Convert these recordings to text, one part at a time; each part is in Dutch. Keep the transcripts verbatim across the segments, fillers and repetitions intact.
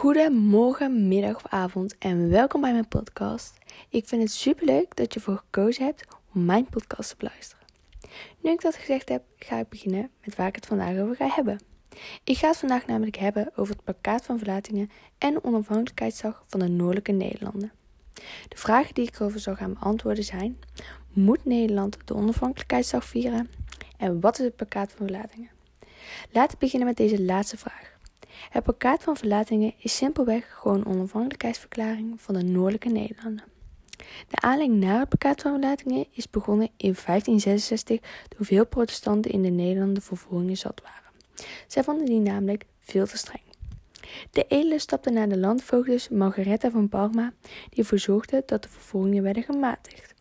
Goedemorgen, middag of avond en welkom bij mijn podcast. Ik vind het superleuk dat je ervoor gekozen hebt om mijn podcast te beluisteren. Nu ik dat gezegd heb, ga ik beginnen met waar ik het vandaag over ga hebben. Ik ga het vandaag namelijk hebben over het Plakkaat van Verlatinghe en de onafhankelijkheidsdag van de Noordelijke Nederlanden. De vragen die ik erover zal gaan beantwoorden zijn: moet Nederland de onafhankelijkheidsdag vieren? En wat is het Plakkaat van Verlatinghe? Laten we beginnen met deze laatste vraag. Het Plakkaat van Verlatinghe is simpelweg gewoon een onafhankelijkheidsverklaring van de Noordelijke Nederlanden. De aanleiding naar het Plakkaat van Verlatinghe is begonnen in vijftien zesenzestig toen veel protestanten in de Nederlanden vervolgingen zat waren. Zij vonden die namelijk veel te streng. De edelen stapten naar de landvoogdes Margaretha van Parma, die ervoor zorgde dat de vervolgingen werden gematigd.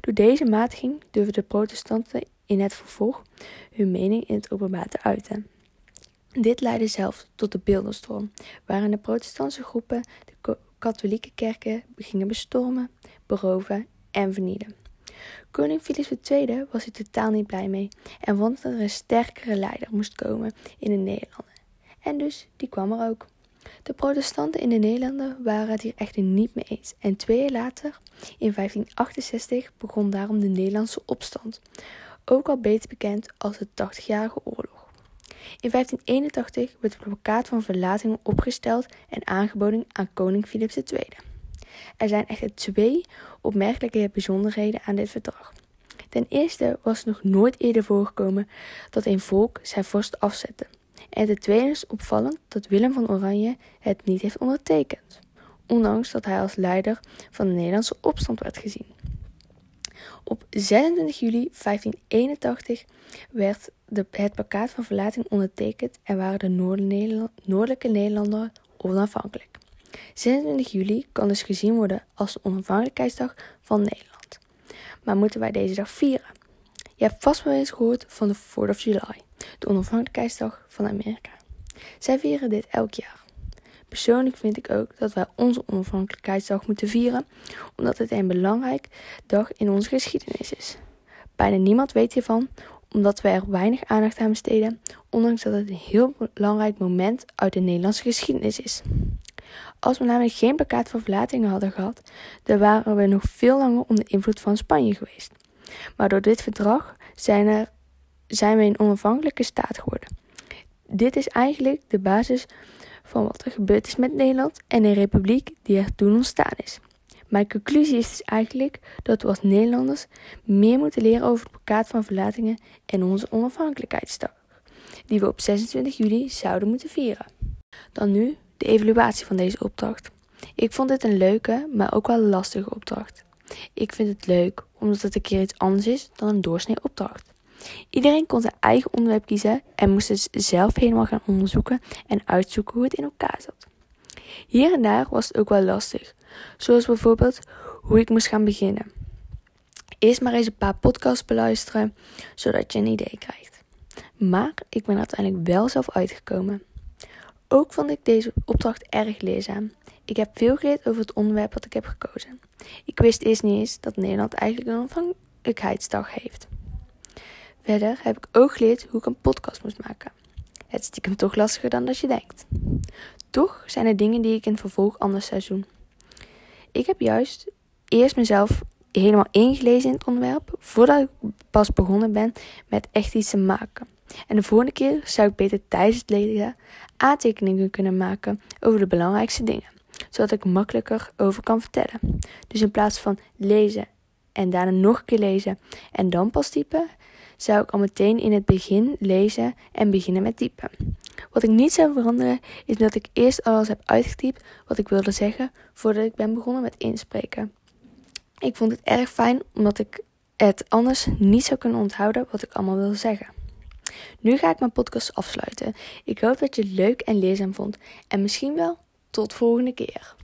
Door deze matiging durfden de protestanten in het vervolg hun mening in het openbaar te uiten. Dit leidde zelfs tot de beeldenstorm, waarin de protestantse groepen de katholieke kerken gingen bestormen, beroven en vernielen. Koning Filips de Tweede was hier totaal niet blij mee en vond dat er een sterkere leider moest komen in de Nederlanden. En dus, die kwam er ook. De protestanten in de Nederlanden waren het hier echter niet mee eens en twee jaar later, in vijftien achtenzestig, begon daarom de Nederlandse opstand, ook al beter bekend als de tachtigjarige Oorlog. In vijftien eenentachtig werd het Plakkaat van Verlatinghe opgesteld en aangeboden aan koning Filips de Tweede. Er zijn echter twee opmerkelijke bijzonderheden aan dit verdrag. Ten eerste was het nog nooit eerder voorgekomen dat een volk zijn vorst afzette. En ten tweede is opvallend dat Willem van Oranje het niet heeft ondertekend, ondanks dat hij als leider van de Nederlandse opstand werd gezien. Op zesentwintig juli vijftien eenentachtig werd de, het Plakkaat van Verlatinghe ondertekend en waren de Noord-Nederland, Noordelijke Nederlanden onafhankelijk. zesentwintig juli kan dus gezien worden als de onafhankelijkheidsdag van Nederland. Maar moeten wij deze dag vieren? Je hebt vast wel eens gehoord van de fourth of July, de onafhankelijkheidsdag van Amerika. Zij vieren dit elk jaar. Persoonlijk vind ik ook dat wij onze onafhankelijkheidsdag moeten vieren, omdat het een belangrijke dag in onze geschiedenis is. Bijna niemand weet hiervan, omdat we er weinig aandacht aan besteden, ondanks dat het een heel belangrijk moment uit de Nederlandse geschiedenis is. Als we namelijk geen Plakkaat van Verlatinghe hadden gehad, dan waren we nog veel langer onder invloed van Spanje geweest. Maar door dit verdrag zijn, er, zijn we een onafhankelijke staat geworden. Dit is eigenlijk de basis van wat er gebeurd is met Nederland en de republiek die er toen ontstaan is. Mijn conclusie is dus eigenlijk dat we als Nederlanders meer moeten leren over het Plakkaat van Verlatinghe en onze onafhankelijkheidsdag, die we op zesentwintig juli zouden moeten vieren. Dan nu de evaluatie van deze opdracht. Ik vond dit een leuke, maar ook wel lastige opdracht. Ik vind het leuk omdat het een keer iets anders is dan een doorsnee opdracht. Iedereen kon zijn eigen onderwerp kiezen en moest dus zelf helemaal gaan onderzoeken en uitzoeken hoe het in elkaar zat. Hier en daar was het ook wel lastig, zoals bijvoorbeeld hoe ik moest gaan beginnen. Eerst maar eens een paar podcasts beluisteren, zodat je een idee krijgt. Maar ik ben er uiteindelijk wel zelf uitgekomen. Ook vond ik deze opdracht erg leerzaam. Ik heb veel geleerd over het onderwerp wat ik heb gekozen. Ik wist eerst niet eens dat Nederland eigenlijk een onafhankelijkheidsdag heeft. Verder heb ik ook geleerd hoe ik een podcast moest maken. Het is stiekem toch lastiger dan dat je denkt. Toch zijn er dingen die ik in het vervolg anders zou doen. Ik heb juist eerst mezelf helemaal ingelezen in het onderwerp, voordat ik pas begonnen ben met echt iets te maken. En de volgende keer zou ik beter tijdens het lezen aantekeningen kunnen maken over de belangrijkste dingen, zodat ik makkelijker over kan vertellen. Dus in plaats van lezen en daarna nog een keer lezen en dan pas typen, zou ik al meteen in het begin lezen en beginnen met typen. Wat ik niet zou veranderen is dat ik eerst alles heb uitgetypt wat ik wilde zeggen voordat ik ben begonnen met inspreken. Ik vond het erg fijn omdat ik het anders niet zou kunnen onthouden wat ik allemaal wilde zeggen. Nu ga ik mijn podcast afsluiten. Ik hoop dat je het leuk en leerzaam vond en misschien wel tot volgende keer.